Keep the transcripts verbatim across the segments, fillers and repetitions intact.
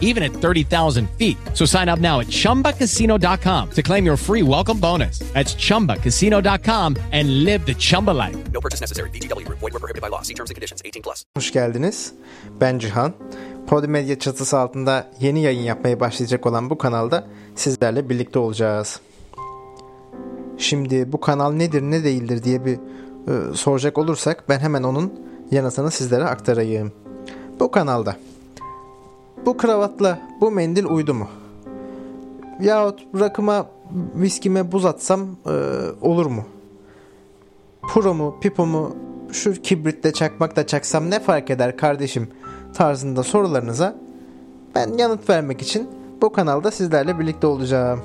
even at thirty thousand feet. So sign up now at chumba casino dot com to claim your free welcome bonus. That's chumba casino dot com and live the Chumba life. No purchase necessary. V G W Group. Void where prohibited by law. See terms and conditions. eighteen plus. Hoş geldiniz. Ben Cihan. Podi Medya çatısı altında yeni yayın yapmaya başlayacak olan bu kanalda sizlerle birlikte olacağız. Şimdi bu kanal nedir ne değildir diye bir e, soracak olursak ben hemen onun yanıtını sizlere aktarayım. Bu kanalda bu kravatla bu mendil uydu mu? Yahut rakıma, viskime buz atsam e, olur mu? Puromu, pipomu şu kibritle çakmakla çaksam ne fark eder kardeşim tarzında sorularınıza ben yanıt vermek için bu kanalda sizlerle birlikte olacağım.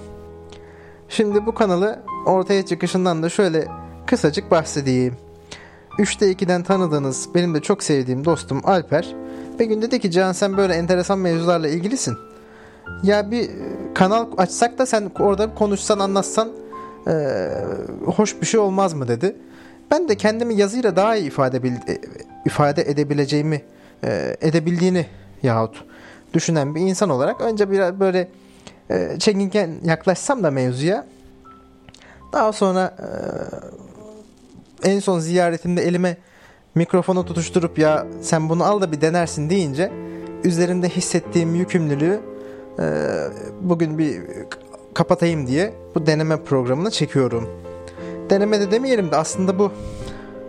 Şimdi bu kanalı ortaya çıkışından da şöyle kısacık bahsedeyim. üçte ikiden tanıdığınız benim de çok sevdiğim dostum Alper bir gün dedi ki Cihan sen böyle enteresan mevzularla ilgilisin. Ya bir kanal açsak da sen orada konuşsan anlatsan ee, hoş bir şey olmaz mı dedi. Ben de kendimi yazıyla daha iyi ifade, bildi, ifade edebileceğimi e, edebildiğini yahut düşünen bir insan olarak önce biraz böyle e, çekinken yaklaşsam da mevzuya daha sonra e, en son ziyaretimde elime mikrofonu tutuşturup ya sen bunu al da bir denersin deyince üzerimde hissettiğim yükümlülüğü e, bugün bir kapatayım diye bu deneme programını çekiyorum. Deneme de demeyelim de aslında bu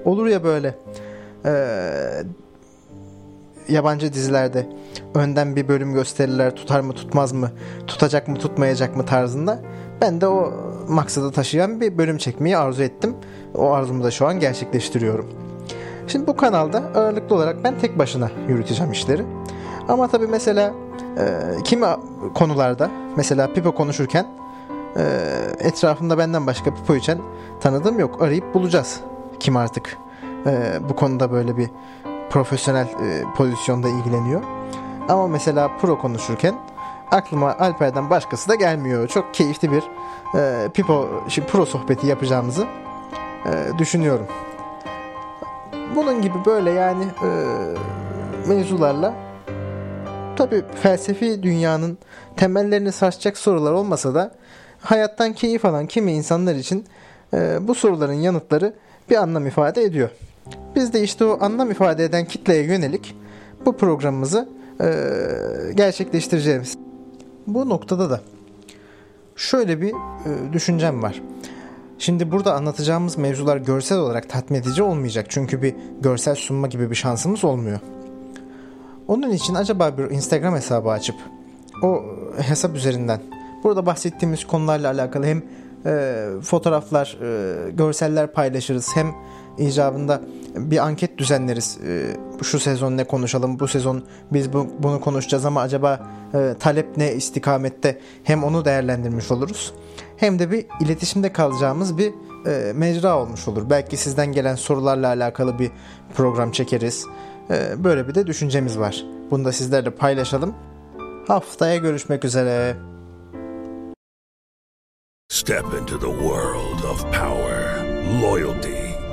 olur ya böyle e, yabancı dizilerde önden bir bölüm gösterirler tutar mı tutmaz mı tutacak mı tutmayacak mı tarzında ben de o maksada taşıyan bir bölüm çekmeyi arzu ettim. O arzumu da şu an gerçekleştiriyorum. Şimdi bu kanalda ağırlıklı olarak ben tek başına yürüteceğim işleri. Ama tabii mesela e, kimi konularda mesela pipo konuşurken etrafında benden başka pipo içen tanıdığım yok. Arayıp bulacağız. Kim artık e, bu konuda böyle bir profesyonel e, pozisyonda ilgileniyor. Ama mesela pro konuşurken aklıma Alper'den başkası da gelmiyor. Çok keyifli bir e, pipo şimdi pro sohbeti yapacağımızı e, düşünüyorum. Bunun gibi böyle yani e, mevzularla tabii felsefi dünyanın temellerini sarsacak sorular olmasa da hayattan keyif alan kimi insanlar için e, bu soruların yanıtları bir anlam ifade ediyor. Biz de işte o anlam ifade eden kitleye yönelik bu programımızı e, gerçekleştireceğimiz. Bu noktada da şöyle bir e, düşüncem var. Şimdi burada anlatacağımız mevzular görsel olarak tatmin edici olmayacak. Çünkü bir görsel sunma gibi bir şansımız olmuyor. Onun için acaba bir Instagram hesabı açıp o hesap üzerinden burada bahsettiğimiz konularla alakalı hem e, fotoğraflar, e, görseller paylaşırız hem icabında bir anket düzenleriz. E, şu sezon ne konuşalım, bu sezon biz bu, bunu konuşacağız ama acaba e, talep ne istikamette hem onu değerlendirmiş oluruz. Hem de bir iletişimde kalacağımız bir e, mecra olmuş olur. Belki sizden gelen sorularla alakalı bir program çekeriz. E, böyle bir de düşüncemiz var. Bunu da sizlerle paylaşalım. Haftaya görüşmek üzere. Step into the world of power, loyalty,